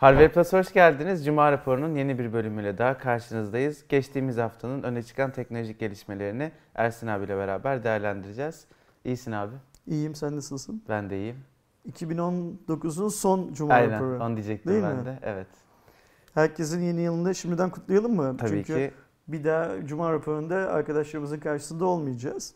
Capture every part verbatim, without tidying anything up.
Harve Eplaz'a hoş geldiniz. Cuma Raporu'nun yeni bir bölümüyle daha karşınızdayız. Geçtiğimiz haftanın öne çıkan teknolojik gelişmelerini Ersin abiyle beraber değerlendireceğiz. İyisin abi. İyiyim, sen nasılsın? Ben de iyiyim. iki bin on dokuzun son Cuma Aynen, Raporu. Aynen, onu diyecektim Değil ben mi? de. Evet. Herkesin yeni yılını şimdiden kutlayalım mı? Tabii Çünkü ki. Bir daha Cuma Raporu'nda arkadaşlarımızın karşısında olmayacağız.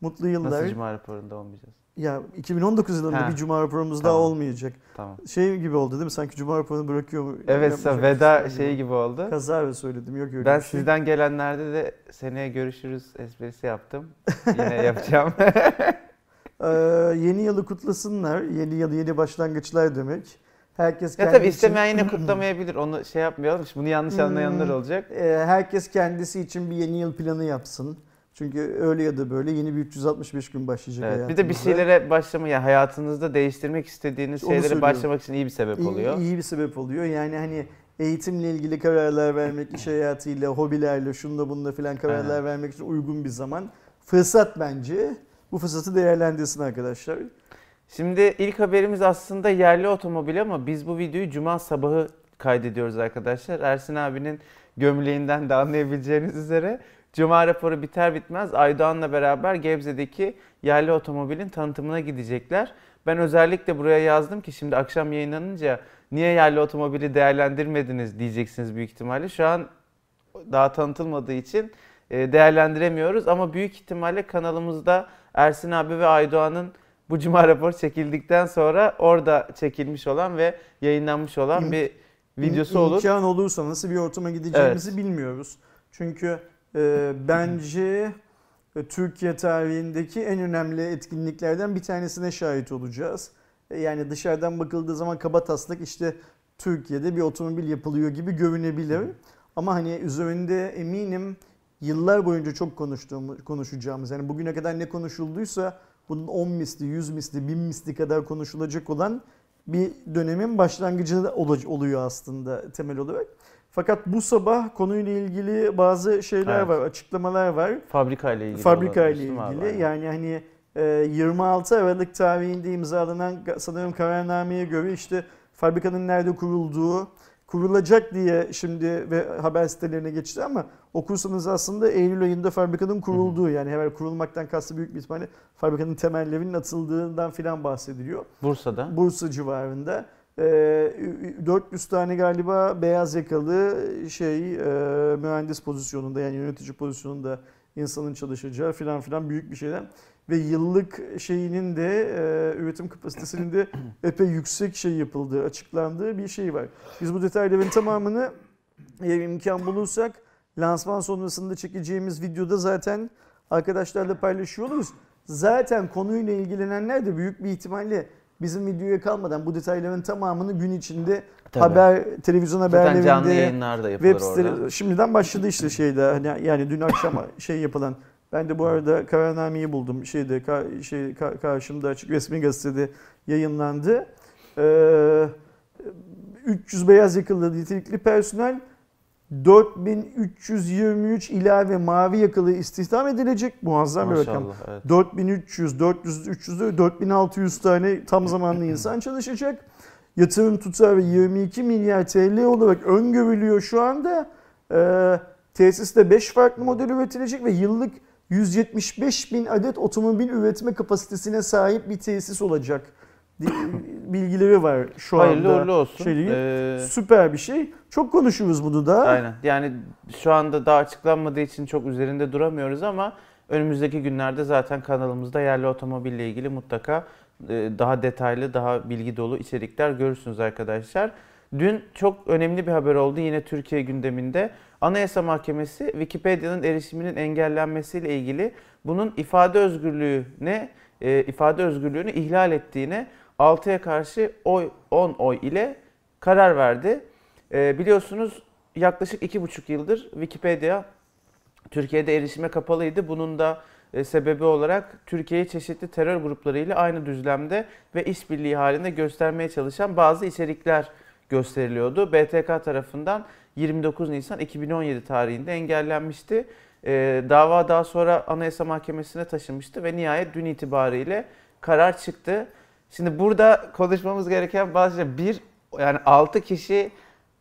Mutlu yıllar. Nasıl Cuma Raporu'nda olmayacağız? Ya iki bin on dokuz yılında ha. bir Cuma Raporumuz tamam. daha olmayacak. Tamam. Şey gibi oldu değil mi? Sanki Cuma Raporu'nu bırakıyor. Evet, veda şeyi gibi oldu. Kaza ve söyledim. Yok öyle. Ben şey. sizden gelenlerde de seneye görüşürüz esprisi yaptım. Yine yapacağım. ee, yeni yılı kutlasınlar. Yeni yıl yeni başlangıçlar demek. Herkes ya tabii istemeyen için... yine kutlamayabilir. Onu şey yapmayalım. Bunu yanlış anlayanlar olacak. Ee, herkes kendisi için bir yeni yıl planı yapsın. Çünkü öyle ya da böyle yeni bir üç yüz altmış beş gün başlayacak evet, hayatınızda. Bir de bir şeylere başlama, yani hayatınızda değiştirmek istediğiniz Onu şeylere söylüyorum. başlamak için iyi bir sebep iyi, oluyor. İyi bir sebep oluyor. Yani hani eğitimle ilgili kararlar vermek, iş hayatıyla, hobilerle, şunla bununla falan kararlar Aynen. vermek için uygun bir zaman. Fırsat bence. Bu fırsatı değerlendirsin arkadaşlar. Şimdi ilk haberimiz aslında yerli otomobil ama biz bu videoyu Cuma sabahı kaydediyoruz arkadaşlar. Ersin abinin gömleğinden de anlayabileceğiniz üzere. Cuma Raporu biter bitmez Aydoğan'la beraber Gebze'deki yerli otomobilin tanıtımına gidecekler. Ben özellikle buraya yazdım ki şimdi akşam yayınlanınca niye yerli otomobili değerlendirmediniz diyeceksiniz büyük ihtimalle. Şu an daha tanıtılmadığı için değerlendiremiyoruz ama büyük ihtimalle kanalımızda Ersin abi ve Aydoğan'ın bu Cuma Raporu çekildikten sonra orada çekilmiş olan ve yayınlanmış olan bir videosu olur. İmkan olursa nasıl bir ortama gideceğimizi evet. bilmiyoruz. Çünkü... Bence Türkiye tarihindeki en önemli etkinliklerden bir tanesine şahit olacağız. Yani dışarıdan bakıldığı zaman kabataslak işte Türkiye'de bir otomobil yapılıyor gibi görünebilir. Ama hani üzerinde eminim yıllar boyunca çok konuştuğumuz, konuşacağımız yani bugüne kadar ne konuşulduysa bunun on misli, yüz misli, bin misli kadar konuşulacak olan bir dönemin başlangıcı oluyor aslında temel olarak. Fakat bu sabah konuyla ilgili bazı şeyler evet. var, açıklamalar var. Fabrika ile ilgili. Fabrika ile ilgili. Abi. Yani hani yirmi altı Aralık tarihinde imzalanan sanırım kararnameye göre işte fabrikanın nerede kurulduğu, kurulacak diye şimdi ve haber sitelerine geçti ama okursanız aslında Eylül ayında fabrikanın kurulduğu yani hemen kurulmaktan kastı büyük bir ihtimalle fabrikanın temellerinin atıldığından filan bahsediliyor. Bursa'da. Bursa civarında. dört yüz tane galiba beyaz yakalı şey mühendis pozisyonunda yani yönetici pozisyonunda insanın çalışacağı filan filan büyük bir şeyden ve yıllık şeyinin de üretim kapasitesinin de epey yüksek şey yapıldığı açıklandığı bir şey var. Biz bu detayların tamamını eğer imkan bulursak lansman sonrasında çekeceğimiz videoda zaten arkadaşlarla paylaşıyoruz. Zaten konuyla ilgilenenler de büyük bir ihtimalle bizim videoya kalmadan bu detayların tamamını gün içinde Tabii. haber, televizyon haberlerinde, zaten canlı yayınlar da yapılır orada. Şimdiden başladı işte şeyde hani yani dün akşam şey yapılan. Ben de bu arada kararnameyi buldum şeyde ka, şey ka, karşımda açık resmi gazetede yayınlandı. Ee, üç yüz beyaz yakalı nitelikli personel, dört bin üç yüz yirmi üç ilave mavi yakalı istihdam edilecek. Muazzam bir rakam. Evet. dört bin üç yüz, dört yüz, üç yüz, dört bin altı yüz tane tam zamanlı insan çalışacak. Yatırım tutarı yirmi iki milyar T L olarak öngörülüyor şu anda. Ee, tesiste beş farklı model üretilecek ve yıllık yüz yetmiş beş bin adet otomobil üretme kapasitesine sahip bir tesis olacak. Bilgileri var şu anda. Hayırlı uğurlu olsun. Şey ee... Süper bir şey. Çok konuşuyoruz bunu da. Aynen. Yani şu anda daha açıklanmadığı için çok üzerinde duramıyoruz ama önümüzdeki günlerde zaten kanalımızda yerli otomobille ilgili mutlaka daha detaylı, daha bilgi dolu içerikler görürsünüz arkadaşlar. Dün çok önemli bir haber oldu yine Türkiye gündeminde. Anayasa Mahkemesi Wikipedia'nın erişiminin engellenmesiyle ilgili bunun ifade özgürlüğüne, ifade özgürlüğünü ihlal ettiğine altıya karşı oy, on oy ile karar verdi. Ee, biliyorsunuz yaklaşık iki buçuk yıldır Wikipedia Türkiye'de erişime kapalıydı. Bunun da e, sebebi olarak Türkiye'yi çeşitli terör gruplarıyla aynı düzlemde ve işbirliği halinde göstermeye çalışan bazı içerikler gösteriliyordu. B T K tarafından yirmi dokuz Nisan iki bin on yedi tarihinde engellenmişti. E, dava daha sonra Anayasa Mahkemesi'ne taşınmıştı ve nihayet dün itibariyle karar çıktı. Şimdi burada konuşmamız gereken bazı şey. Bir, yani altı kişi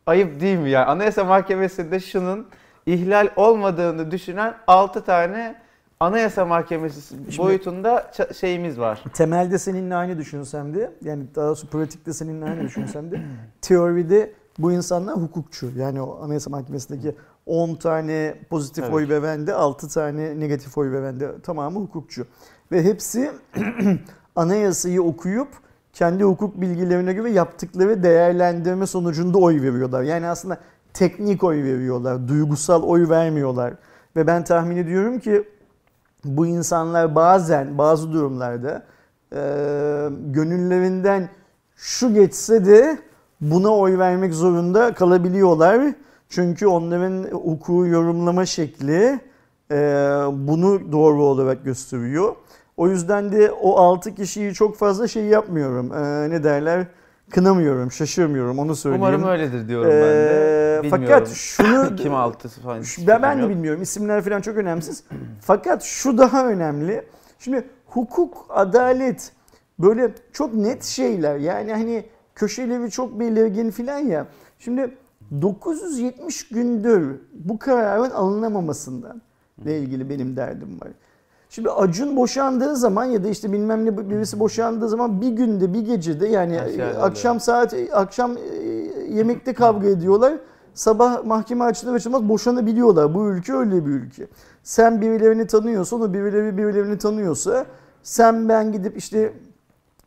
ayıp değil mi? Yani Anayasa Mahkemesi'nde şunun ihlal olmadığını düşünen altı tane Anayasa Mahkemesi Şimdi, boyutunda şeyimiz var. Temelde seninle aynı düşünsem de, yani daha doğrusu pratikte seninle aynı düşünsem de, teoride bu insanlar hukukçu. Yani o Anayasa Mahkemesi'ndeki on tane pozitif evet. oy ve bende, altı tane negatif oy ve bende, tamamı hukukçu. Ve hepsi anayasayı okuyup kendi hukuk bilgilerine göre yaptıkları değerlendirme sonucunda oy veriyorlar. Yani aslında teknik oy veriyorlar, duygusal oy vermiyorlar. Ve ben tahmin ediyorum ki bu insanlar bazen, bazı durumlarda e, gönüllerinden şu geçse de buna oy vermek zorunda kalabiliyorlar. Çünkü onların hukuku yorumlama şekli e, bunu doğru olarak gösteriyor. O yüzden de o altı kişiyi çok fazla şey yapmıyorum, ee, ne derler, kınamıyorum, şaşırmıyorum, onu söyleyeyim. Umarım öyledir diyorum ee, ben de. Bilmiyorum. Fakat şunu... Kim altısı falan? Şu, ben, ben de bilmiyorum, isimler falan çok önemsiz. Fakat şu daha önemli. Şimdi hukuk, adalet böyle çok net şeyler. Yani hani köşeleri çok belirgin falan ya. Şimdi dokuz yüz yetmiş gündür bu kararın alınamamasından ile ilgili benim derdim var. Şimdi Acun boşandığı zaman ya da işte bilmem ne birisi boşandığı zaman bir günde bir gecede yani Aşağıda akşam saat akşam yemekte kavga ediyorlar. Sabah mahkeme açılır açılmaz boşanabiliyorlar. Bu ülke öyle bir ülke. Sen birilerini tanıyorsa, o birileri birilerini tanıyorsa, sen ben gidip işte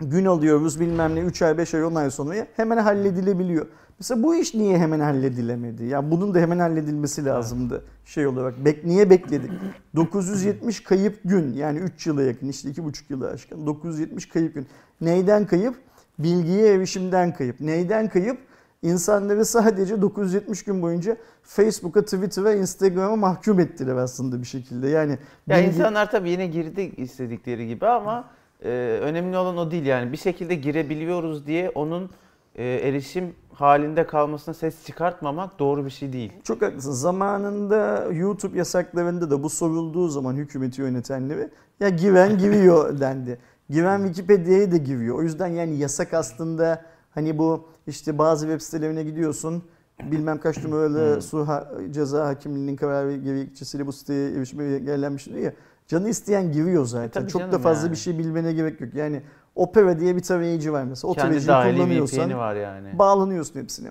gün alıyoruz bilmem ne üç ay beş ay on ay sonra hemen halledilebiliyor. Mesela bu iş niye hemen halledilemedi? Yani bunun da hemen halledilmesi lazımdı şey olarak. Bek, niye bekledik? dokuz yüz yetmiş kayıp gün, yani üç yıla yakın, işte iki buçuk yıla aşkın dokuz yüz yetmiş kayıp gün. Neyden kayıp? Bilgiye erişimden kayıp. Neyden kayıp? İnsanları sadece dokuz yüz yetmiş gün boyunca Facebook'a, Twitter'a, Instagram'a mahkum ettiler aslında bir şekilde. Yani bilgi... ya insanlar tabii yine girdi istedikleri gibi ama e, önemli olan o değil yani. Bir şekilde girebiliyoruz diye onun e, erişim halinde kalmasına ses çıkartmamak doğru bir şey değil. Çok haklısın. Zamanında YouTube yasaklarında da bu sorulduğu zaman hükümeti yönetenleri ya giren giriyor dendi. Giren Wikipedia'ya da giriyor. O yüzden yani yasak aslında hani bu işte bazı web sitelerine gidiyorsun bilmem kaç numaralı su ha- ceza hakimliğinin kararı gerekçesiyle bu siteye erişime engellenmiş diyor ya. Canı isteyen giriyor zaten. E, Çok da fazla yani. Bir şey bilmene gerek yok. Yani Opera diye bir tarayıcı var mesela. O tarayıcıyı kullanıyorsan yani. Bağlanıyorsun hepsine.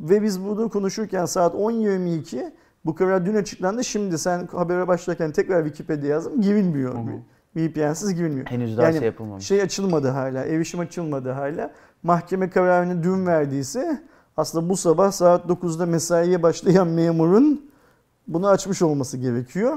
Ve biz burada konuşurken saat on yirmi iki bu karar dün açıklandı. Şimdi sen habere başlarken tekrar Wikipedia yazdım. Girilmiyor. V P N'siz girilmiyor. Henüz daha yani şey yapılmamış. Şey açılmadı hala. Erişim açılmadı hala. Mahkeme kararını dün verdiyse aslında bu sabah saat dokuzda mesaiye başlayan memurun bunu açmış olması gerekiyor.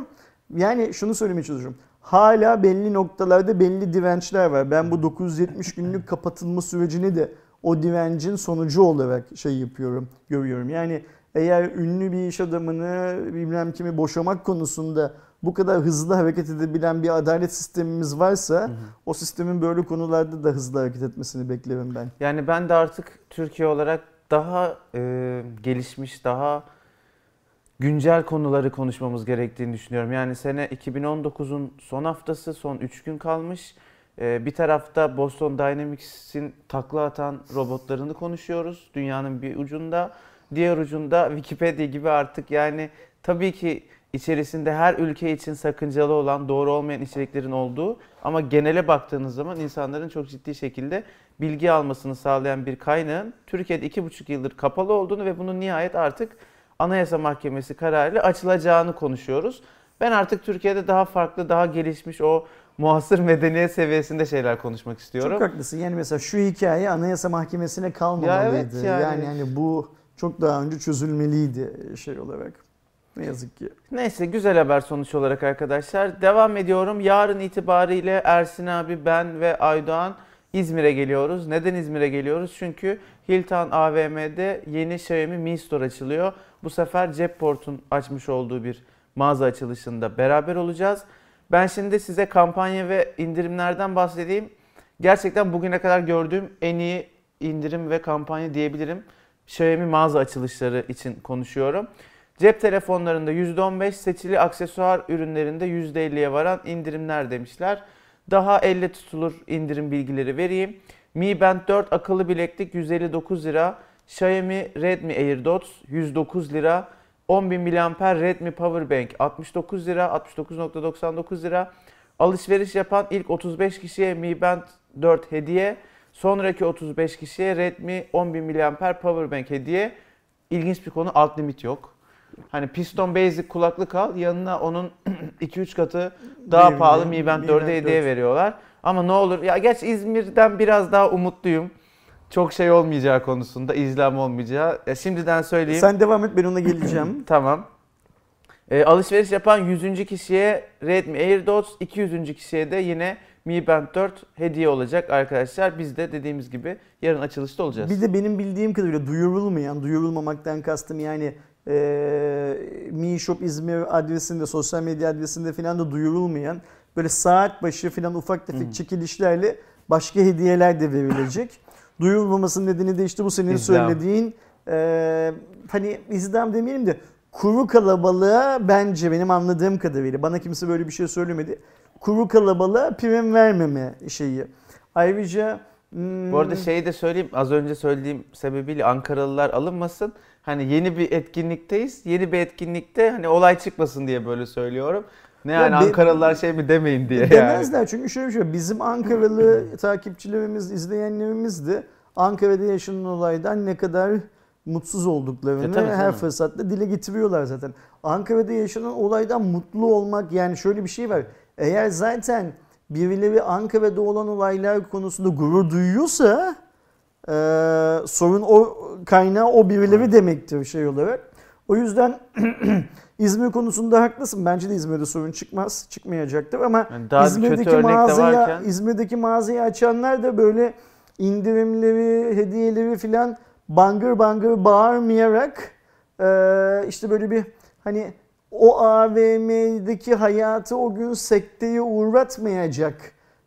Yani şunu söylemeye çalışıyorum. Hala belli noktalarda belli dirençler var. Ben bu dokuz yüz yetmiş günlük kapatılma sürecini de o direncin sonucu olarak şey yapıyorum, görüyorum. Yani eğer ünlü bir iş adamını bilmem kimi boşamak konusunda bu kadar hızlı hareket edebilen bir adalet sistemimiz varsa hı hı. o sistemin böyle konularda da hızlı hareket etmesini beklerim ben. Yani ben de artık Türkiye olarak daha e, gelişmiş, daha güncel konuları konuşmamız gerektiğini düşünüyorum. Yani sene iki bin on dokuzun son haftası, son üç gün kalmış. Bir tarafta Boston Dynamics'in takla atan robotlarını konuşuyoruz. Dünyanın bir ucunda. Diğer ucunda Wikipedia gibi artık yani tabii ki içerisinde her ülke için sakıncalı olan, doğru olmayan içeriklerin olduğu ama genele baktığınız zaman insanların çok ciddi şekilde bilgi almasını sağlayan bir kaynağın Türkiye'de iki buçuk yıldır kapalı olduğunu ve bunu nihayet artık Anayasa Mahkemesi kararıyla açılacağını konuşuyoruz. Ben artık Türkiye'de daha farklı, daha gelişmiş o muasır medeniyet seviyesinde şeyler konuşmak istiyorum. Çok haklısın. Yani mesela şu hikaye Anayasa Mahkemesi'ne kalmamalıydı. Ya evet yani. Yani, yani bu çok daha önce çözülmeliydi şey olarak. Ne yazık ki. Neyse güzel haber sonuç olarak arkadaşlar. Devam ediyorum. Yarın itibariyle Ersin abi, ben ve Aydoğan İzmir'e geliyoruz. Neden İzmir'e geliyoruz? Çünkü Hilton A V M'de yeni Xiaomi Mi Store açılıyor. Bu sefer Cepport'un açmış olduğu bir mağaza açılışında beraber olacağız. Ben şimdi size kampanya ve indirimlerden bahsedeyim. Gerçekten bugüne kadar gördüğüm en iyi indirim ve kampanya diyebilirim. Xiaomi mağaza açılışları için konuşuyorum. Cep telefonlarında yüzde on beş, seçili aksesuar ürünlerinde yüzde elliye varan indirimler demişler. Daha elle tutulur indirim bilgileri vereyim. Mi Band dört akıllı bileklik yüz elli dokuz lira, Xiaomi Redmi AirDots yüz dokuz lira, on bin miliamper Redmi Powerbank altmış dokuz lira, altmış dokuz virgül doksan dokuz lira. Alışveriş yapan ilk otuz beş kişiye Mi Band dört hediye, sonraki otuz beş kişiye Redmi on bin miliamper Powerbank hediye. İlginç bir konu, alt limit yok. Hani piston basic kulaklık al, yanına onun iki üç katı daha Mi, pahalı Mi Band dörde hediye veriyorlar. Ama ne olur ya, geç İzmir'den biraz daha umutluyum. Çok şey olmayacağı konusunda, izlem olmayacağı. Ya şimdiden söyleyeyim. Sen devam et, ben ona geleceğim. Tamam. E, alışveriş yapan yüzüncü kişiye Redmi AirDots, iki yüzüncü kişiye de yine Mi Band dört hediye olacak arkadaşlar. Biz de dediğimiz gibi yarın açılışta olacağız. Bir de benim bildiğim kadarıyla duyurulmayan, duyurulmamaktan kastım yani e, Mi Shop İzmir adresinde, sosyal medya adresinde falan da duyurulmayan, böyle saat başı falan ufak tefek hmm. çekilişlerle başka hediyeler de verilecek. Duyurulmamasının nedeni de işte bu senin İzdam. söylediğin e, hani izdam demeyelim de kuru kalabalığa, bence benim anladığım kadarıyla, bana kimse böyle bir şey söylemedi, kuru kalabalığa prim vermeme şeyi. Ayrıca hmm, bu arada şeyi de söyleyeyim, az önce söylediğim sebebiyle Ankaralılar alınmasın. Hani yeni bir etkinlikteyiz. Yeni bir etkinlikte hani olay çıkmasın diye böyle söylüyorum. Ne yani, ya be, Ankaralılar şey mi demeyin diye. Demezler yani. Çünkü şöyle bir şey, bizim Ankaralı takipçilerimiz, izleyenlerimiz de Ankara'da yaşanan olaydan ne kadar mutsuz olduklarını e, tabii, her tabii. fırsatta dile getiriyorlar zaten. Ankara'da yaşanan olaydan mutlu olmak, yani şöyle bir şey var. Eğer zaten birileri Ankara'da olan olaylar konusunda gurur duyuyorsa e, sorun o kaynağı o birileri demektir şey olarak. O yüzden İzmir konusunda haklısın. Bence de İzmir'de sorun çıkmaz, çıkmayacaktır ama yani İzmir'deki mağazayı varken... İzmir'deki mağazayı açanlar da böyle indirimleri, hediyeleri filan bangır bangır bağırmayarak işte böyle bir hani o A V M'deki hayatı o gün sekteye uğratmayacak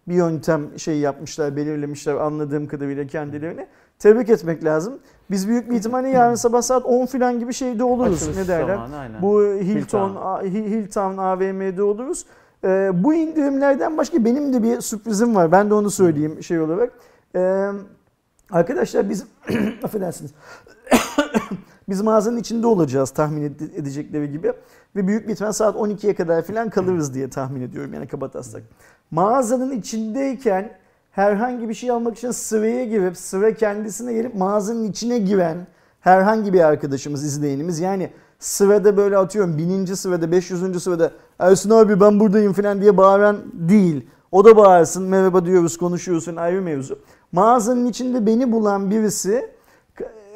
bir yöntem şey yapmışlar, belirlemişler anladığım kadarıyla kendilerini. Tebrik etmek lazım. Biz büyük bir ihtimalle yarın sabah saat on filan gibi şeyde oluruz. Açılış ne derler? Zamanı, bu Hilton, Hilton A V M'de oluruz. Ee, bu indirimlerden başka benim de bir sürprizim var. Ben de onu söyleyeyim şey olarak. Ee, arkadaşlar biz affedersiniz. Biz mağazanın içinde olacağız tahmin edecekleri gibi. Ve büyük bir ihtimal saat on ikiye kadar filan kalırız diye tahmin ediyorum. Yani kabataslak. Mağazanın içindeyken herhangi bir şey almak için sıraya girip, sıra kendisine gelip mağazanın içine giren herhangi bir arkadaşımız, izleyenimiz, yani sırada böyle atıyorum bininci sırada, beş yüzüncü sırada "Ersin abi ben buradayım" falan diye bağıran değil. O da bağırsın, merhaba diyoruz, konuşuyorsun, ayrı mevzu. Mağazanın içinde beni bulan birisi,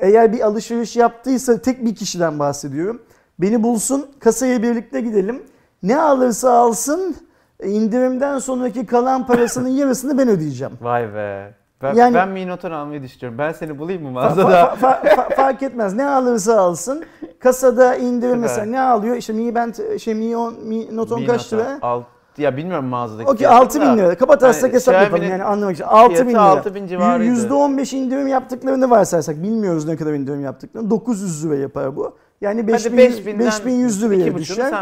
eğer bir alışveriş yaptıysa tek bir kişiden bahsediyorum, beni bulsun, kasaya birlikte gidelim, ne alırsa alsın, İndirimden sonraki kalan parasının yarısını ben ödeyeceğim. Vay be. Ben, yani, ben Mi Note'u almayı düşünüyorum. Ben seni bulayım mı mağazada? Fa, fa, fa, fa, fark etmez. Ne alırsa alsın. Kasada indirim mesela ne alıyor? İşte Mi Band, şey Mi, Mi Note on kaç lira? Alt, ya bilmiyorum mağazadaki. Okey, altı bin lira. Kapatarsak yani, hesap yapalım yani anlamak için. altı bin lira. altı bin civarıydı. yüzde on beş indirim yaptıklarını varsayarsak, bilmiyoruz ne kadar indirim yaptıklarını. dokuz yüz lira yapar bu. Yani beş bin yüz liraya düşer.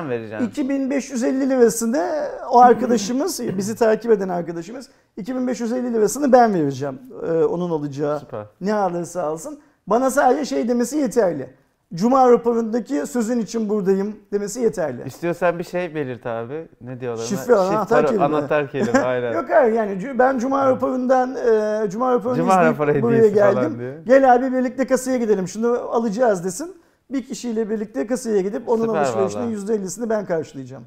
iki bin beş yüz elli lirasını o arkadaşımız, bizi takip eden arkadaşımız iki bin beş yüz elli lirasını ben vereceğim. Ee, onun alacağı süper. Ne alırsa alsın. Bana sadece şey demesi yeterli. Cuma raporundaki sözün için buradayım demesi yeterli. İstiyorsan bir şey belirt abi. Ne diyorlar? Şifre, anahtar kelime. Anahtar kelime aynen. Yok hayır yani ben Cuma raporundan e, Cuma raporunu izleyip buraya geldim. Gel abi birlikte kasaya gidelim. Şunu alacağız desin. Bir kişiyle birlikte kasaya gidip onun alışverişinin yüzde ellisini ben karşılayacağım.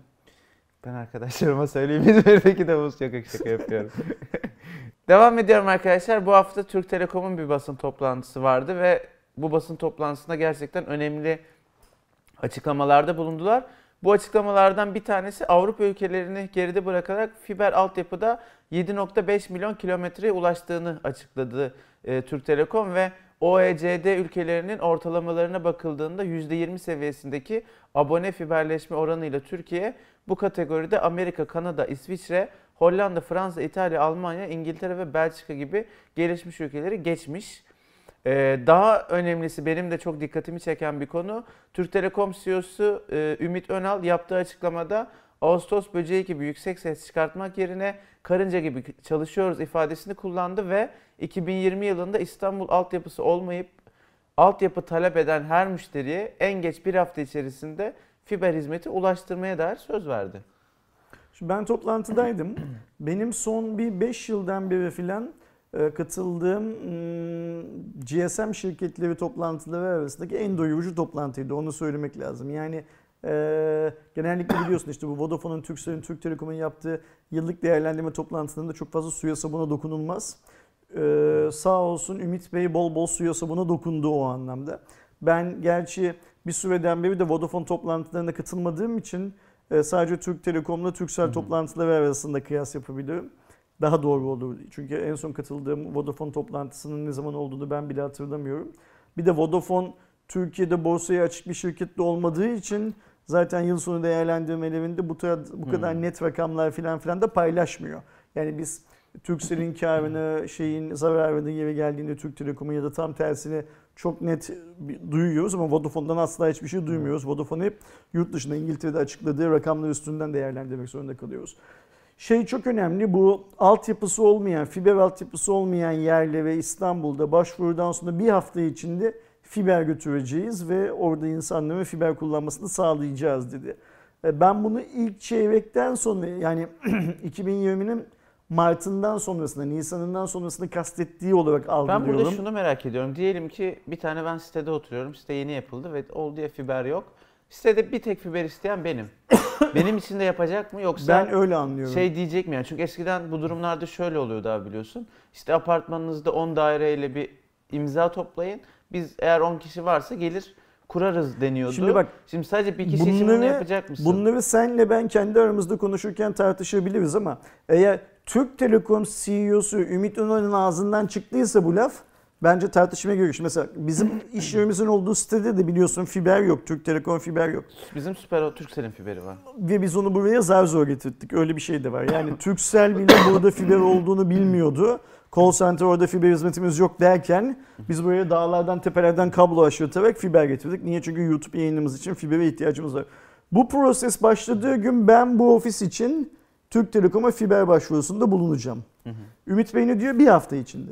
Ben arkadaşlarıma söyleyeyim. İzmir'deki de bu şaka şaka yapıyorum. Devam ediyorum arkadaşlar. Bu hafta Türk Telekom'un bir basın toplantısı vardı ve bu basın toplantısında gerçekten önemli açıklamalarda bulundular. Bu açıklamalardan bir tanesi, Avrupa ülkelerini geride bırakarak fiber altyapıda yedi nokta beş milyon kilometreye ulaştığını açıkladı e, Türk Telekom ve O E C D ülkelerinin ortalamalarına bakıldığında yüzde yirmi seviyesindeki abone fiberleşme oranıyla Türkiye bu kategoride Amerika, Kanada, İsviçre, Hollanda, Fransa, İtalya, Almanya, İngiltere ve Belçika gibi gelişmiş ülkeleri geçmiş. Ee, daha önemlisi, benim de çok dikkatimi çeken bir konu, Türk Telekom C E O'su e, Ümit Önal yaptığı açıklamada Ağustos böceği gibi yüksek ses çıkartmak yerine karınca gibi çalışıyoruz ifadesini kullandı ve iki bin yirmi yılında İstanbul altyapısı olmayıp altyapı talep eden her müşteriye en geç bir hafta içerisinde fiber hizmeti ulaştırmaya dair söz verdi. Şimdi ben toplantıdaydım. Benim son bir beş yıldan beri filan katıldığım G S M şirketleri toplantıları arasındaki en doyurucu toplantıydı. Onu söylemek lazım. Yani Ee, genellikle biliyorsun işte bu Vodafone'un, Turkcell'in, Türk Telekom'un yaptığı yıllık değerlendirme toplantılarında çok fazla suya sabuna dokunulmaz. Ee, sağ olsun Ümit Bey bol bol suya sabuna dokundu o anlamda. Ben gerçi bir süreden beri de Vodafone toplantılarına katılmadığım için e, sadece Türk Telekom'la Turkcell Hı-hı. toplantıları arasında kıyas yapabiliyorum. Daha doğru olur. Çünkü en son katıldığım Vodafone toplantısının ne zaman olduğunu ben bile hatırlamıyorum. Bir de Vodafone Türkiye'de borsaya açık bir şirkette olmadığı için zaten yıl sonu değerlendirmelerinde bu, bu kadar hmm. net rakamlar filan filan da paylaşmıyor. Yani biz Turkcell'in karını, şeyin zararını yere geldiğinde Türk Telekom'un ya da tam tersini çok net duyuyoruz ama Vodafone'dan asla hiçbir şey duymuyoruz. Vodafone hep yurt dışında, İngiltere'de açıkladığı rakamlar üstünden değerlendirmek zorunda kalıyoruz. Şey çok önemli, bu altyapısı olmayan, fiber altyapısı olmayan yerlere İstanbul'da başvurudan sonra bir hafta içinde fiber götüreceğiz ve orada insanların fiber kullanmasını sağlayacağız dedi. Ben bunu ilk çeyrekten sonra, yani iki bin yirminin Mart'ından sonrasında, Nisan'ından sonrasını kastettiği olarak algılıyorum. Ben burada şunu merak ediyorum. Diyelim ki bir tane ben sitede oturuyorum. Site yeni yapıldı ve oldu diye fiber yok. Sitede bir tek fiber isteyen benim. Benim için de yapacak mı yoksa ben öyle anlıyorum. Şey diyecek mi? Yani çünkü eskiden bu durumlarda şöyle oluyordu abi, biliyorsun. İşte apartmanınızda on daireyle bir imza toplayın. Biz eğer on kişi varsa gelir kurarız deniyordu. Şimdi bak, şimdi sadece bir kişi bunları, için bunu yapacak mısın? Bunları senle ben kendi aramızda konuşurken tartışabiliriz ama eğer Türk Telekom C E O'su Ümit Önal'ın ağzından çıktıysa bu laf bence tartışmaya göre. Mesela bizim iş yerimizin olduğu sitede de biliyorsun fiber yok. Türk Telekom fiber yok. Bizim süper Turkcell'in fiberi var. Ve biz onu buraya zar zor getirdik. Öyle bir şey de var. Yani Turkcell bile burada fiber olduğunu bilmiyordu. Call center orada fiber hizmetimiz yok derken biz buraya dağlardan, tepelerden kablo aşırtarak fiber getirdik. Niye? Çünkü YouTube yayınımız için fibere ihtiyacımız var. Bu proses başladığı gün ben bu ofis için Türk Telekom'a fiber başvurusunda bulunacağım. Hı hı. Ümit Bey ne diyor? Bir hafta içinde.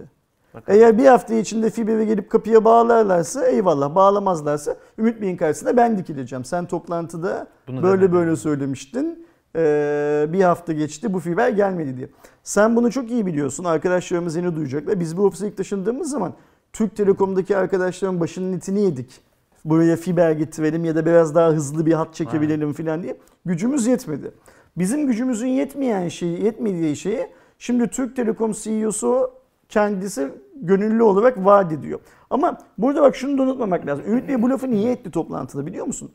Bakalım. Eğer bir hafta içinde fibere gelip kapıya bağlarlarsa eyvallah, bağlamazlarsa Ümit Bey'in karşısında ben dikileceğim. Sen toplantıda bunu böyle böyle söylemiştin. Ee, bir hafta geçti bu fiber gelmedi diye. Sen bunu çok iyi biliyorsun. Arkadaşlarımız yeni duyacaklar. Biz bu ofise ilk taşındığımız zaman Türk Telekom'daki arkadaşların başının itini yedik. Buraya fiber getirelim ya da biraz daha hızlı bir hat çekebilelim falan diye. Gücümüz yetmedi. Bizim gücümüzün yetmeyen şeyi, yetmediği şeyi şimdi Türk Telekom C E O'su kendisi gönüllü olarak vaat ediyor. Ama burada bak şunu da unutmamak lazım. Ümit Bey bu lafı niye etti toplantıda biliyor musun?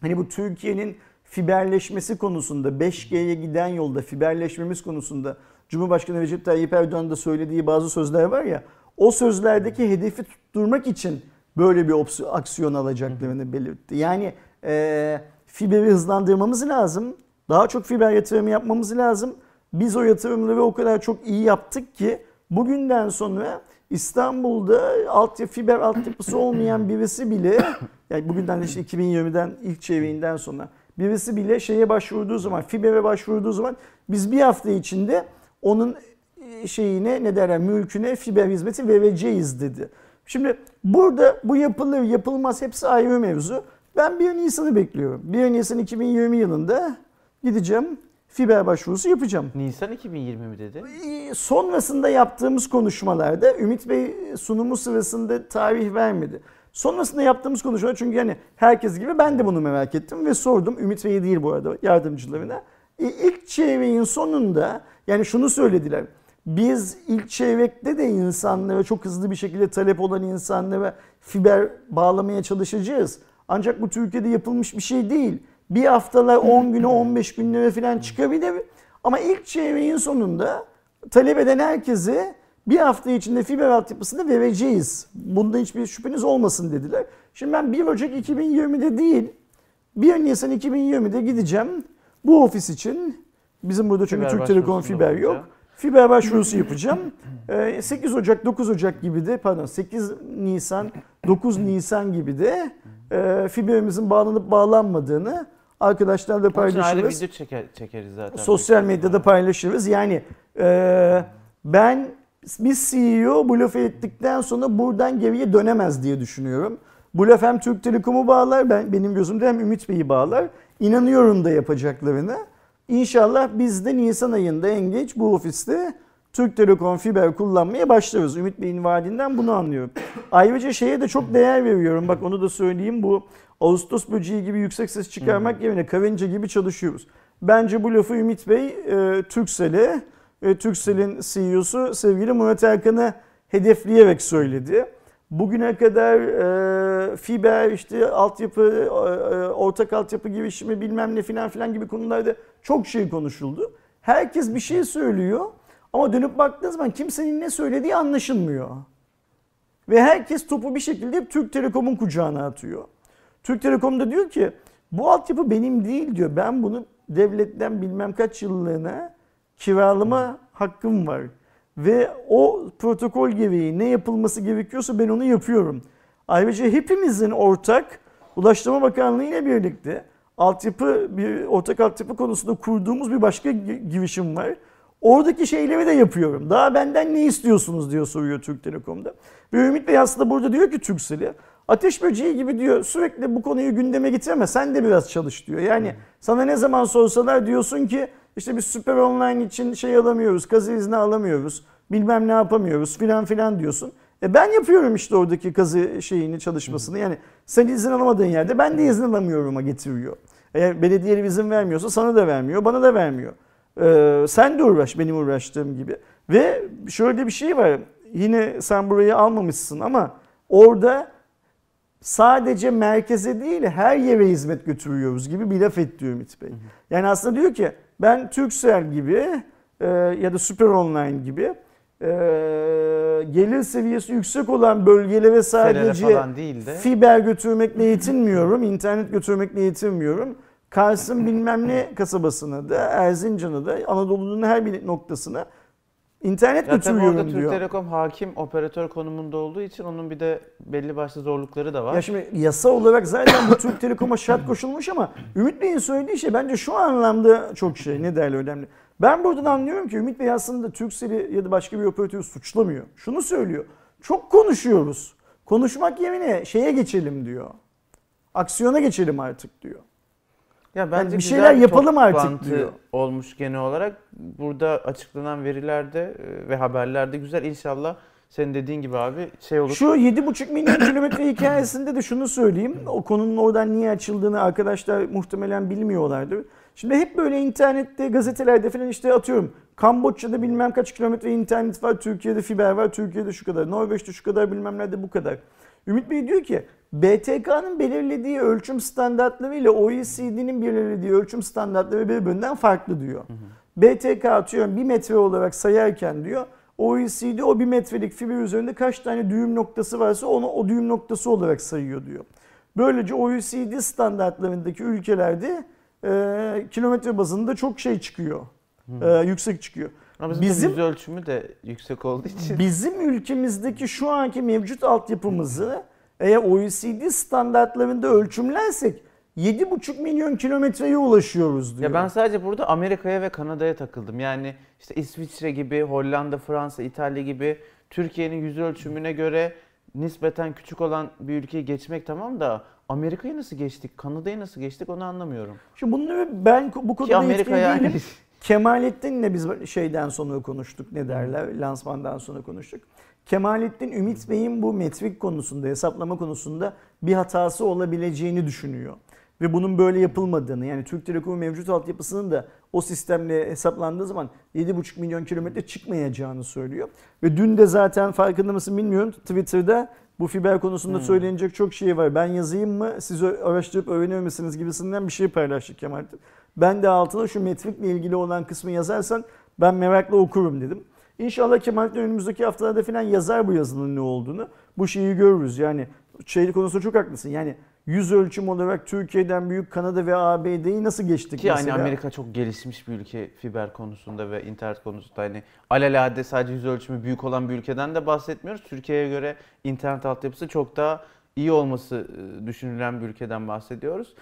Hani bu Türkiye'nin fiberleşmesi konusunda, beş G'ye giden yolda fiberleşmemiz konusunda Cumhurbaşkanı Recep Tayyip Erdoğan'ın da söylediği bazı sözler var ya, o sözlerdeki hedefi tutturmak için böyle bir aksiyon alacaklarını belirtti. Yani e, fiberi hızlandırmamız lazım, daha çok fiber yatırımı yapmamız lazım. Biz o yatırımları o kadar çok iyi yaptık ki bugünden sonra İstanbul'da alt, fiber altyapısı olmayan birisi bile, yani bugünden işte iki bin yirmiden ilk çeyreğinden sonra birisi bile şeye başvurduğu zaman, fibere başvurduğu zaman biz bir hafta içinde onun şeyine, ne derler, mülküne fiber hizmeti vereceğiz dedi. Şimdi burada bu yapılır yapılmaz hepsi ayrı mevzu. Ben bir Nisan'ı bekliyorum. bir Nisan iki bin yirmi yılında gideceğim, fiber başvurusu yapacağım. Nisan iki bin yirmi mi dedi? Sonrasında yaptığımız konuşmalarda Ümit Bey sunumu sırasında tarih vermedi. Sonrasında yaptığımız konuşmalar, çünkü yani herkes gibi ben de bunu merak ettim ve sordum. Ümit Bey değil bu arada, yardımcılarına. E, ilk çeyreğin sonunda yani şunu söylediler. Biz ilk çeyrekte de insanlara, çok hızlı bir şekilde talep olan insanlara fiber bağlamaya çalışacağız. Ancak bu Türkiye'de yapılmış bir şey değil. Bir haftalar on güne on beş günlere falan çıkabilir. Ama ilk çeyreğin sonunda talep eden herkese bir hafta içinde fiber altyapısını vereceğiz. Bunda hiçbir şüpheniz olmasın dediler. Şimdi ben bir Ocak iki bin yirmide değil, bir Nisan iki bin yirmide gideceğim. Bu ofis için, bizim burada çünkü Türk Telekom fiber yok, fiber başvurusu yapacağım. sekiz Ocak, dokuz Ocak gibi de, pardon sekiz Nisan, dokuz Nisan gibi de fiberimizin bağlanıp bağlanmadığını Arkadaşlarla paylaşırız. Ayrı video çeker, çekeriz zaten. Sosyal medyada paylaşırız. Yani e, ben bir C E O bu lafı ettikten sonra buradan geriye dönemez diye düşünüyorum. Bu laf hem Türk Telekom'u bağlar, ben benim gözümde hem Ümit Bey'i bağlar. İnanıyorum da yapacaklarına. İnşallah biz de Nisan ayında en geç bu ofiste Türk Telekom fiber kullanmaya başlarız. Ümit Bey'in vaadinden bunu anlıyorum. Ayrıca şeye de çok değer veriyorum. Bak onu da söyleyeyim. Bu Ağustos böceği gibi yüksek ses çıkarmak yerine karınca gibi çalışıyoruz. Bence bu lafı Ümit Bey e, Turkcell'e, e, Turkcell'in C E O'su sevgili Murat Erkan'ı hedefleyerek söyledi. Bugüne kadar e, fiber, işte altyapı, e, ortak altyapı girişimi bilmem ne filan filan gibi konularda çok şey konuşuldu. Herkes bir şey söylüyor ama dönüp baktığınız zaman kimsenin ne söylediği anlaşılmıyor. Ve herkes topu bir şekilde Türk Telekom'un kucağına atıyor. Türk Telekom da diyor ki bu altyapı benim değil diyor. Ben bunu devletten bilmem kaç yıllığına kiralama hakkım var. Ve o protokol gereği ne yapılması gerekiyorsa ben onu yapıyorum. Ayrıca hepimizin ortak Ulaştırma Bakanlığı ile birlikte altyapı, bir ortak altyapı konusunda kurduğumuz bir başka girişim var. Oradaki şeyleri de yapıyorum. Daha benden ne istiyorsunuz diyor, soruyor Türk Telekom'da. Ve Ümit Bey aslında burada diyor ki Turkcell'e, ateş böceği gibi diyor sürekli bu konuyu gündeme getirme, sen de biraz çalış diyor. Yani hmm. sana ne zaman sorsalar diyorsun ki İşte biz süper online için şey alamıyoruz, kazı izni alamıyoruz, bilmem ne yapamıyoruz filan filan diyorsun. E ben yapıyorum işte oradaki kazı şeyini, çalışmasını. Yani sen izin alamadığın yerde ben de izin alamıyorum'a getiriyor. Eğer belediye izin vermiyorsa sana da vermiyor, bana da vermiyor. Ee, sen de uğraş benim uğraştığım gibi. Ve şöyle bir şey var, yine sen burayı almamışsın ama orada sadece merkeze değil her yere hizmet götürüyoruz gibi bir laf etti Ümit Bey. Yani aslında diyor ki ben Turkcell gibi e, ya da Süper Online gibi e, gelir seviyesi yüksek olan bölgelere sadece de fiber götürmekle yetinmiyorum, internet götürmekle yetinmiyorum. Kars'ın bilmem ne kasabasına da, Erzincan'a da, Anadolu'nun her bir noktasına internet zaten götürüyorum diyor. Zaten orada Türk Telekom hakim operatör konumunda olduğu için onun bir de belli başlı zorlukları da var. Ya şimdi yasa olarak zaten bu Türk Telekom'a şart koşulmuş ama Ümit Bey'in söylediği şey bence şu anlamda çok şey, ne derler önemli. Ben buradan anlıyorum ki Ümit Bey aslında Turkcell'i ya da başka bir operatörü suçlamıyor. Şunu söylüyor, çok konuşuyoruz. Konuşmak yerine şeye geçelim diyor. Aksiyona geçelim artık diyor. Ya bence yani bir şeyler yapalım artık diyor. Olmuş genel olarak. Burada açıklanan verilerde ve haberlerde güzel. İnşallah senin dediğin gibi abi şey olur. Şu yedi buçuk milyon kilometre hikayesinde de şunu söyleyeyim. O konunun oradan niye açıldığını arkadaşlar muhtemelen bilmiyorlardı. Şimdi hep böyle internette, gazetelerde falan işte atıyorum. Kamboçya'da bilmem kaç kilometre internet var, Türkiye'de fiber var, Türkiye'de şu kadar, Norveç'te şu kadar, bilmem nerede bu kadar. Ümit Bey diyor ki B T K'nın belirlediği ölçüm standartları ile O E C D'nin belirlediği ölçüm standartları birbirinden farklı diyor. Hı hı. B T K atıyorum bir metre olarak sayarken diyor O E C D o bir metrelik fiber üzerinde kaç tane düğüm noktası varsa onu o düğüm noktası olarak sayıyor diyor. Böylece O E C D standartlarındaki ülkelerde e, kilometre bazında çok şey çıkıyor. E, yüksek çıkıyor. Ama bizim yüz ölçümü de yüksek olduğu için. Bizim ülkemizdeki şu anki mevcut altyapımızı hı. eğer O E C D standartlarında ölçümlersek yedi buçuk milyon kilometreye ulaşıyoruz diyor. Ya ben sadece burada Amerika'ya ve Kanada'ya takıldım. Yani işte İsviçre gibi, Hollanda, Fransa, İtalya gibi Türkiye'nin yüz ölçümüne göre nispeten küçük olan bir ülkeyi geçmek tamam da Amerika'yı nasıl geçtik, Kanada'yı nasıl geçtik onu anlamıyorum. Şimdi bunları ben bu konuda etkileyebilirim. Kemalettin'le biz şeyden sonra konuştuk, ne derler, lansmandan sonra konuştuk. Kemalettin, Ümit Bey'in bu metrik konusunda, hesaplama konusunda bir hatası olabileceğini düşünüyor. Ve bunun böyle yapılmadığını, yani Türk Telekom'un mevcut altyapısının da o sistemle hesaplandığı zaman yedi buçuk milyon kilometre çıkmayacağını söylüyor. Ve dün de zaten farkında mısın bilmiyorum, Twitter'da bu fiber konusunda hmm. söylenecek çok şey var. Ben yazayım mı, siz araştırıp öğreniyor musunuz gibisinden bir şey paylaştık Kemalettin. Ben de altına şu metrikle ilgili olan kısmı yazarsan ben merakla okurum dedim. İnşallah Kemalettin önümüzdeki haftalarda falan yazar bu yazının ne olduğunu. Bu şeyi görürüz. Yani şey konusunda çok haklısın. Yani yüz ölçüm olarak Türkiye'den büyük Kanada ve A B D'yi nasıl geçtik ki mesela? Yani Amerika çok gelişmiş bir ülke fiber konusunda ve internet konusunda. Hani alelade sadece yüz ölçümü büyük olan bir ülkeden de bahsetmiyoruz. Türkiye'ye göre internet altyapısı çok daha iyi olması düşünülen bir ülkeden bahsediyoruz.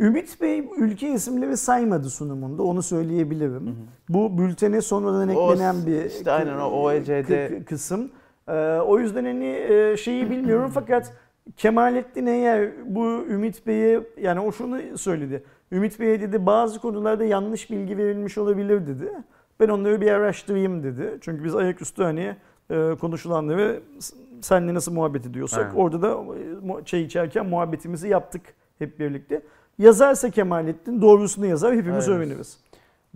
Ümit Bey ülke isimleri saymadı sunumunda, onu söyleyebilirim. Hı hı. Bu bültene sonradan eklenen o, bir işte aynen o O E C D kısım. Ee, o yüzden hani şeyi bilmiyorum fakat Kemalettin eğer bu Ümit Bey'e, yani o şunu söyledi. Ümit Bey'e dedi bazı konularda yanlış bilgi verilmiş olabilir dedi. Ben onları bir araştırayım dedi. Çünkü biz ayaküstü hani konuşulanları seninle nasıl muhabbet ediyorsak aynen. Orada da çay içerken muhabbetimizi yaptık hep birlikte. Yazarsa Kemalettin doğrusunu yazar, hepimiz evet. Öğreniriz.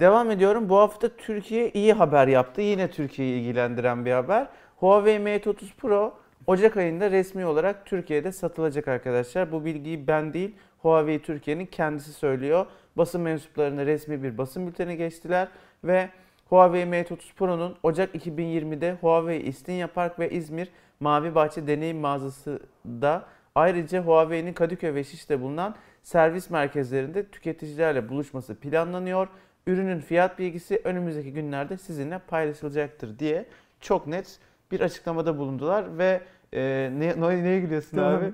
Devam ediyorum. Bu hafta Türkiye iyi haber yaptı. Yine Türkiye'yi ilgilendiren bir haber. Huawei Mate otuz Pro Ocak ayında resmi olarak Türkiye'de satılacak arkadaşlar. Bu bilgiyi ben değil, Huawei Türkiye'nin kendisi söylüyor. Basın mensuplarına resmi bir basın bülteni geçtiler ve Huawei Mate otuz Pro'nun Ocak iki bin yirmide Huawei İstinya Park ve İzmir Mavi Bahçe deneyim mağazasında, ayrıca Huawei'nin Kadıköy ve Şişli'de bulunan servis merkezlerinde tüketicilerle buluşması planlanıyor. Ürünün fiyat bilgisi önümüzdeki günlerde sizinle paylaşılacaktır diye çok net bir açıklamada bulundular ve e, ne, ne, neye gülüyorsun abi?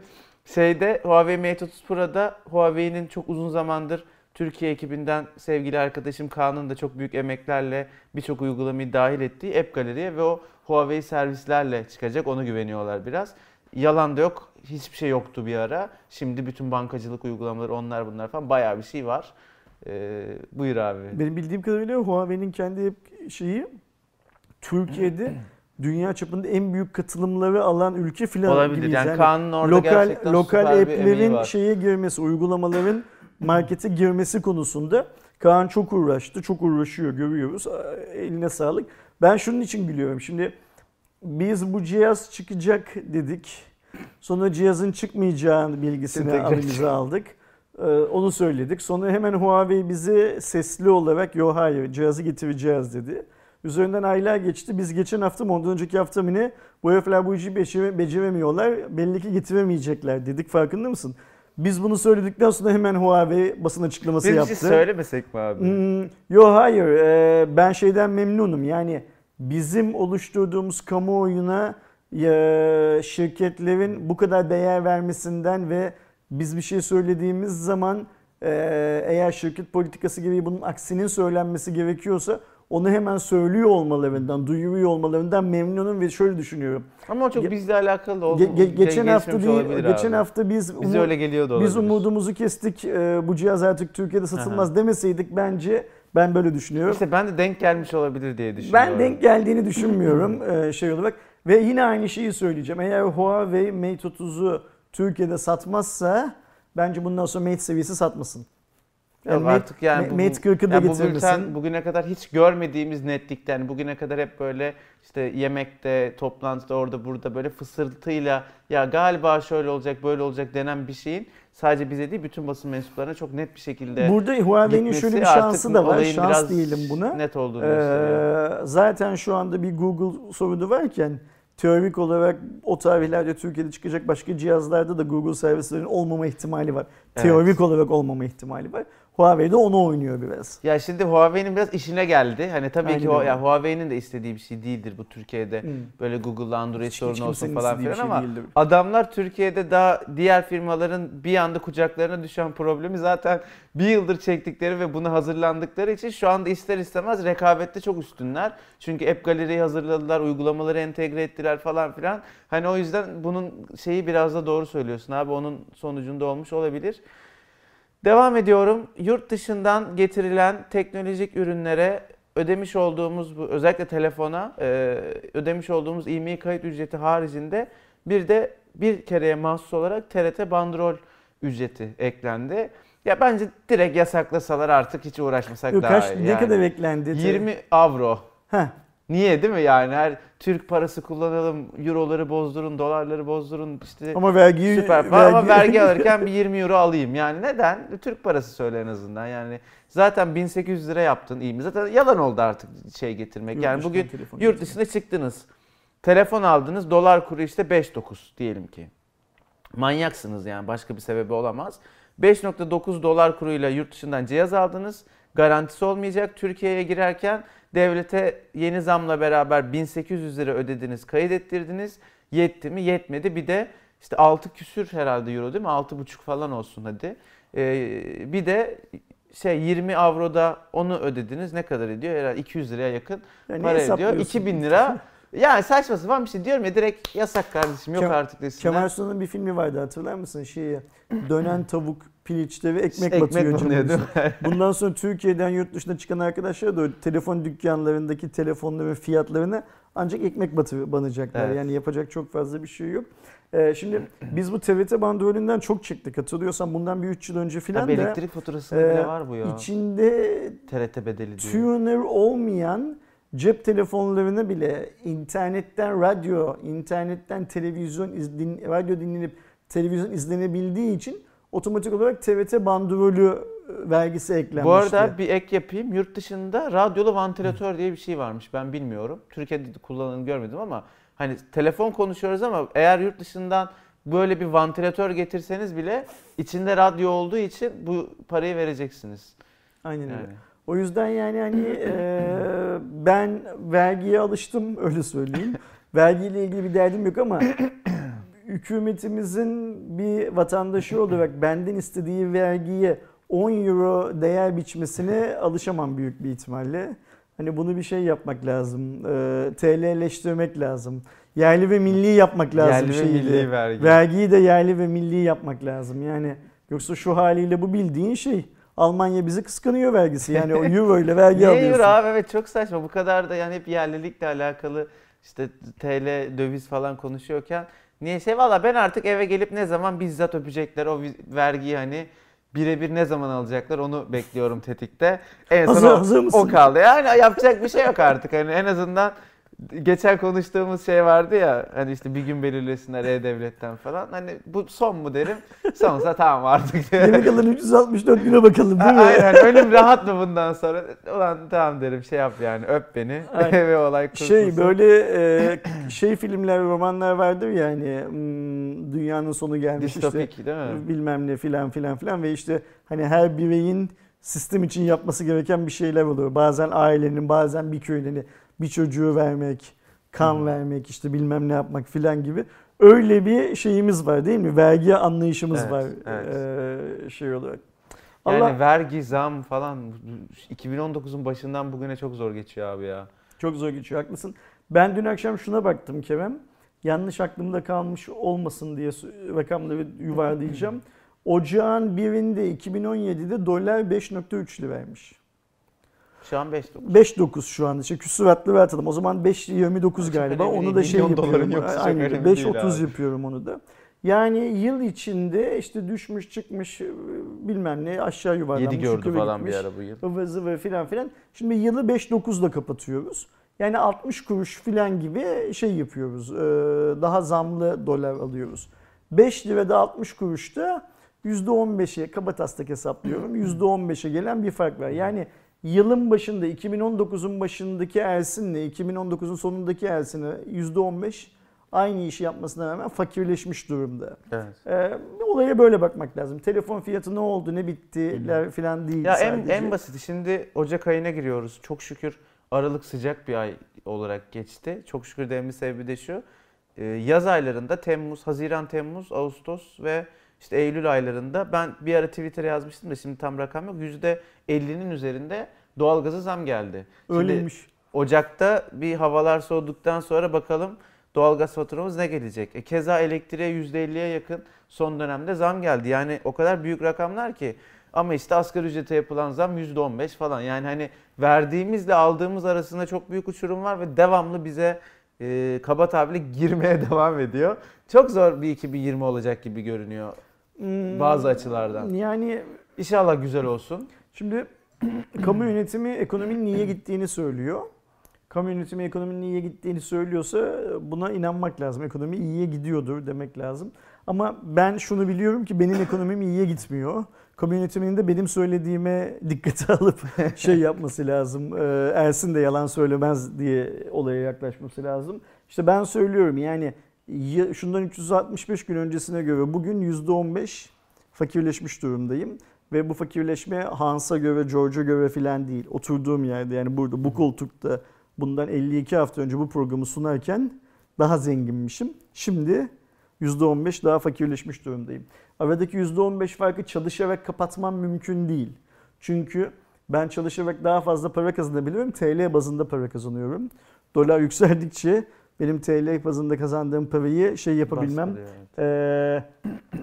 Şeyde Huawei Mate otuz Pro'da Huawei'nin çok uzun zamandır Türkiye ekibinden sevgili arkadaşım Kaan'ın da çok büyük emeklerle birçok uygulamayı dahil ettiği App Galeri'ye ve o Huawei servislerle çıkacak, ona güveniyorlar biraz. Yalan da yok. Hiçbir şey yoktu bir ara. Şimdi bütün bankacılık uygulamaları onlar bunlar falan bayağı bir şey var. Ee, buyur abi. Benim bildiğim kadarıyla Huawei'nin kendi şeyi Türkiye'de dünya çapında en büyük katılımları alan ülke filan gibiyiz. Yani, yani lokal lokal app'lerin şeye girmesi, uygulamaların markete girmesi konusunda Kaan çok uğraştı, çok uğraşıyor görüyoruz. Eline sağlık. Ben şunun için gülüyorum. Şimdi biz bu cihaz çıkacak dedik. Sonra cihazın çıkmayacağını bilgisini elimize aldık. Ee, onu söyledik. Sonra hemen Huawei bizi sesli olarak yok hayır cihazı getireceğiz dedi. Üzerinden aylar geçti. Biz geçen hafta mı ondan önceki hafta mı ne bu herifler bu işi beceremiyorlar. Belli ki getiremeyecekler dedik. Farkında mısın? Biz bunu söyledikten sonra hemen Huawei basın açıklaması biz yaptı. Biz hiç söylemesek mi abi? Hmm, yok hayır. Ee, ben şeyden memnunum. Yani bizim oluşturduğumuz kamuoyuna şirketlerin bu kadar değer vermesinden ve biz bir şey söylediğimiz zaman eğer şirket politikası gereği bunun aksinin söylenmesi gerekiyorsa onu hemen söylüyor olmalarından, duyuruyor olmalarından memnunum ve şöyle düşünüyorum. Ama çok bizle alakalı oldu. Ge- geçen hafta değil, geçen abi. hafta biz biz, öyle geliyordu biz umudumuzu kestik, bu cihaz artık Türkiye'de satılmaz aha. demeseydik bence. Ben böyle düşünüyorum. İşte ben de denk gelmiş olabilir diye düşünüyorum. Ben denk geldiğini düşünmüyorum şey olarak. Ve yine aynı şeyi söyleyeceğim. Eğer Huawei Mate otuz'u Türkiye'de satmazsa bence bundan sonra Mate seviyesi satmasın. Yani Yok, Mate, artık yani bugün, Mate kırkı da yani getirmesin. Bugüne kadar hiç görmediğimiz netlikten, yani bugüne kadar hep böyle işte yemekte, toplantıda, orada burada böyle fısıltıyla ya galiba şöyle olacak, böyle olacak denen bir şeyin sadece bize değil bütün basın mensuplarına çok net bir şekilde burada Huawei'nin şöyle bir şansı da var. Şans değilim buna. Net olduğunu ee, zaten şu anda bir Google sorunu varken teorik olarak o tarihlerde Türkiye'de çıkacak başka cihazlarda da Google servislerinin olmama ihtimali var. Evet. Teorik olarak olmama ihtimali var. Huawei de onu oynuyor biraz. Ya şimdi Huawei'nin biraz işine geldi. Hani tabii aynen ki o, ya Huawei'nin de istediği bir şey değildir bu Türkiye'de. Hmm. Böyle Google'la Android hiç, sorunu hiç olsun falan filan şey ama değildir. Adamlar Türkiye'de daha diğer firmaların bir anda kucaklarına düşen problemi zaten bir yıldır çektikleri ve buna hazırlandıkları için şu anda ister istemez rekabette çok üstünler. Çünkü App Galeri'yi hazırladılar, uygulamaları entegre ettiler falan filan. Hani o yüzden bunun şeyi biraz da doğru söylüyorsun abi. Onun sonucunda olmuş olabilir. Devam ediyorum. Yurt dışından getirilen teknolojik ürünlere ödemiş olduğumuz, bu özellikle telefona ödemiş olduğumuz I M E I kayıt ücreti haricinde bir de bir kereye mahsus olarak T R T bandrol ücreti eklendi. Ya bence direkt yasaklasalar artık hiç uğraşmasak yok, daha iyi. Ne yani kadar eklendi? yirmi avro. Heh. Niye değil mi yani her Türk parası kullanalım, euroları bozdurun, dolarları bozdurun işte ama vergi, süper vergi. Ama vergi alırken bir yirmi euro alayım yani neden? Türk parası söyle en azından yani zaten bin sekiz yüz lira yaptın iyi mi? Zaten yalan oldu artık şey getirmek yurt yani bugün yurt dışına getirmek. Çıktınız, telefon aldınız, dolar kuru işte beş dokuz diyelim ki manyaksınız yani başka bir sebebi olamaz. beş nokta dokuz dolar kuruyla yurt dışından cihaz aldınız, garantisi olmayacak, Türkiye'ye girerken devlete yeni zamla beraber bin sekiz yüz lira ödediniz, kayıt ettirdiniz. Yetti mi? Yetmedi. Bir de işte altı küsür herhalde euro değil mi? altı buçuk falan olsun hadi. Ee, bir de şey yirmi avroda onu ödediniz. Ne kadar ediyor? Herhalde iki yüz liraya yakın yani para ediyor. iki bin lira. Yani saçma sapan bir şey diyorum ya, direkt yasak kardeşim, yok Kem, artık desinler. Kemal Sunal'ın bir filmi vardı, hatırlar mısın? Şeyi, dönen tavuk piliçte ve ekmek, ekmek batıyor. Ekmek bundan sonra Türkiye'den yurt dışına çıkan arkadaşlar da telefon dükkanlarındaki telefonların fiyatlarını ancak ekmek batı banacaklar. Evet. Yani yapacak çok fazla bir şey yok. Ee, şimdi biz bu T R T bandrolünden çok çıktık. Hatırlıyorsan bundan bir üç yıl önce filan da. Elektrik faturasında e, bile var bu ya. İçinde T R T bedeli diyor. Tuner olmayan cep telefonlarını bile internetten radyo, internetten televizyon izlen, radyo dinlenip televizyon izlenebildiği için otomatik olarak T R T bandrolü vergisi eklenmişti. Bu arada bir ek yapayım. Yurt dışında radyolu vantilatör diye bir şey varmış. Ben bilmiyorum. Türkiye'de kullanıldığını görmedim ama hani telefon konuşuyoruz ama eğer yurt dışından böyle bir vantilatör getirseniz bile içinde radyo olduğu için bu parayı vereceksiniz. Aynen öyle. Yani. O yüzden yani hani e, ben vergiye alıştım, öyle söyleyeyim. Vergiyle ilgili bir derdim yok ama hükümetimizin bir vatandaşı olarak benden istediği vergiye on euro değer biçmesine alışamam büyük bir ihtimalle. Hani bunu bir şey yapmak lazım. E, T L'leştirmek lazım. Yerli ve milli yapmak lazım. Yerli şeyi ve milli vergi. Vergiyi de yerli ve milli yapmak lazım. Yani yoksa şu haliyle bu bildiğin şey. Almanya bizi kıskanıyor vergisi. Yani o euro ile vergi alıyorsun. Euro abi, evet, çok saçma. Bu kadar da yani hep yerlilikle alakalı işte T L, döviz falan konuşuyorken niyeyse valla ben artık eve gelip ne zaman bizzat öpecekler o vergiyi, hani birebir ne zaman alacaklar onu bekliyorum tetikte. En son hazır, o, hazır o kaldı. Yani yapacak bir şey yok artık. Hani en azından geçen konuştuğumuz şey vardı ya, hani işte bir gün belirlesinler E-Devlet'ten falan. Hani bu son mu derim, sonsa tamam artık. Yemek alın üç yüz altmış dört güne bakalım değil mi? Aynen, ölüm rahat mı bundan sonra? Ulan tamam derim, şey yap yani, öp beni ve olay kurtulsun. Şey böyle şey filmler, romanlar vardır ya hani dünyanın sonu gelmiş distopik, işte değil mi? Bilmem ne filan filan filan ve işte hani her bireyin sistem için yapması gereken bir şeyler oluyor. Bazen ailenin, bazen bir köylenin. Bir çocuğu vermek, kan hmm. vermek, işte bilmem ne yapmak filan gibi. Öyle bir şeyimiz var değil mi? Vergi anlayışımız evet, var evet. Ee, şey olarak. Yani Allah... vergi, zam falan iki bin on dokuzun başından bugüne çok zor geçiyor abi ya. Çok zor geçiyor, haklısın. Ben dün akşam şuna baktım Kerem. Yanlış aklımda kalmış olmasın diye rakamları yuvarlayacağım. Ocağın birinde iki bin on yedide dolar beş virgül üç liraymış. Şu an beş virgül dokuz şu an. İşte küsuratlı atalım. O zaman beş virgül yirmi dokuz galiba. Onu da şey yapıyorum. beş virgül otuz yapıyorum onu da. Yani yıl içinde işte düşmüş çıkmış bilmem ne aşağı yuvarlanmış. yedi gördü falan bir ara bu yıl. Ivır zıvır filan filan. Şimdi yılı beş virgül dokuzla kapatıyoruz. Yani altmış kuruş filan gibi şey yapıyoruz. Daha zamlı dolar alıyoruz. beş lirada altmış kuruşta yüzde on beşe kabatastak hesaplıyorum. yüzde on beşe gelen bir fark var. Yani yılın başında iki bin on dokuzun başındaki Ersin'le iki bin on dokuzun sonundaki Ersin'e yüzde on beş aynı işi yapmasına rağmen fakirleşmiş durumda. Evet. Ee, olaya böyle bakmak lazım. Telefon fiyatı ne oldu, ne bittiler filan değil ya sadece. En, en basit. Şimdi Ocak ayına giriyoruz. Çok şükür Aralık sıcak bir ay olarak geçti. Çok şükür de en bir sebebi de şu. Yaz aylarında Temmuz, Haziran, Temmuz, Ağustos ve İşte Eylül aylarında ben bir ara Twitter'a yazmıştım da şimdi tam rakam yok. yüzde ellinin üzerinde doğalgaza zam geldi. Öyleymiş. Şimdi Ocak'ta bir havalar soğuduktan sonra bakalım doğalgaz faturamız ne gelecek? E keza elektriğe yüzde elliye yakın son dönemde zam geldi. Yani o kadar büyük rakamlar ki. Ama işte asgari ücrete yapılan zam yüzde on beş falan. Yani hani verdiğimizle aldığımız arasında çok büyük uçurum var ve devamlı bize e, kaba tabirle girmeye devam ediyor. Çok zor bir iki bin yirmi olacak gibi görünüyor. Bazı açılardan. Yani inşallah güzel olsun. Şimdi kamu yönetimi ekonominin niye gittiğini söylüyor. Kamu yönetimi ekonominin niye gittiğini söylüyorsa buna inanmak lazım. Ekonomi iyiye gidiyordur demek lazım. Ama ben şunu biliyorum ki benim ekonomim iyiye gitmiyor. Kamu yönetiminin de benim söylediğime dikkate alıp şey yapması lazım. Ersin de yalan söylemez diye olaya yaklaşması lazım. İşte ben söylüyorum yani. Şundan üç yüz altmış beş gün öncesine göre bugün yüzde on beş fakirleşmiş durumdayım. Ve bu fakirleşme Hans'a göre, George'a göre filan değil. Oturduğum yerde yani burada bu koltukta bundan elli iki hafta önce bu programı sunarken daha zenginmişim. Şimdi yüzde on beş daha fakirleşmiş durumdayım. Aradaki yüzde on beş farkı çalışarak kapatmam mümkün değil. Çünkü ben çalışarak daha fazla para kazanabiliyorum. T L bazında para kazanıyorum. Dolar yükseldikçe benim T L bazında kazandığım parayı şey yapabilmem e,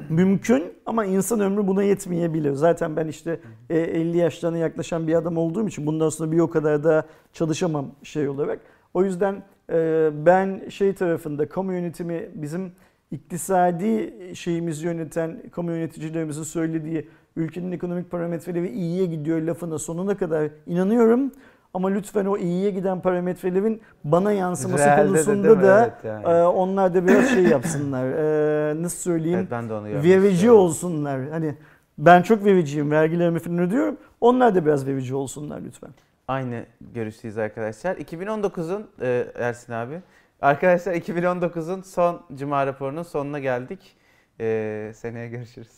mümkün ama insan ömrü buna yetmeyebilir. Zaten ben işte e, elli yaşlarına yaklaşan bir adam olduğum için bundan sonra bir o kadar da çalışamam şey olarak. O yüzden e, ben şey tarafında kamu yönetimi bizim iktisadi şeyimizi yöneten kamu yöneticilerimizin söylediği ülkenin ekonomik parametreleri iyiye gidiyor lafına sonuna kadar inanıyorum. Ama lütfen o iyiye giden parametrelerin bana yansıması realde konusunda de, da evet, yani. e, onlar da biraz şey yapsınlar. E, nasıl söyleyeyim? Evet, verici olsunlar. Hani ben çok vericiyim. Vergilerimi falan ödüyorum. Onlar da biraz verici olsunlar lütfen. Aynı görüşteyiz arkadaşlar. iki bin on dokuzun e, Ersin abi. Arkadaşlar iki bin on dokuzun son Cuma raporunun sonuna geldik. E, seneye görüşürüz.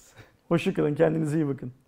Hoşçakalın. Kendinize iyi bakın.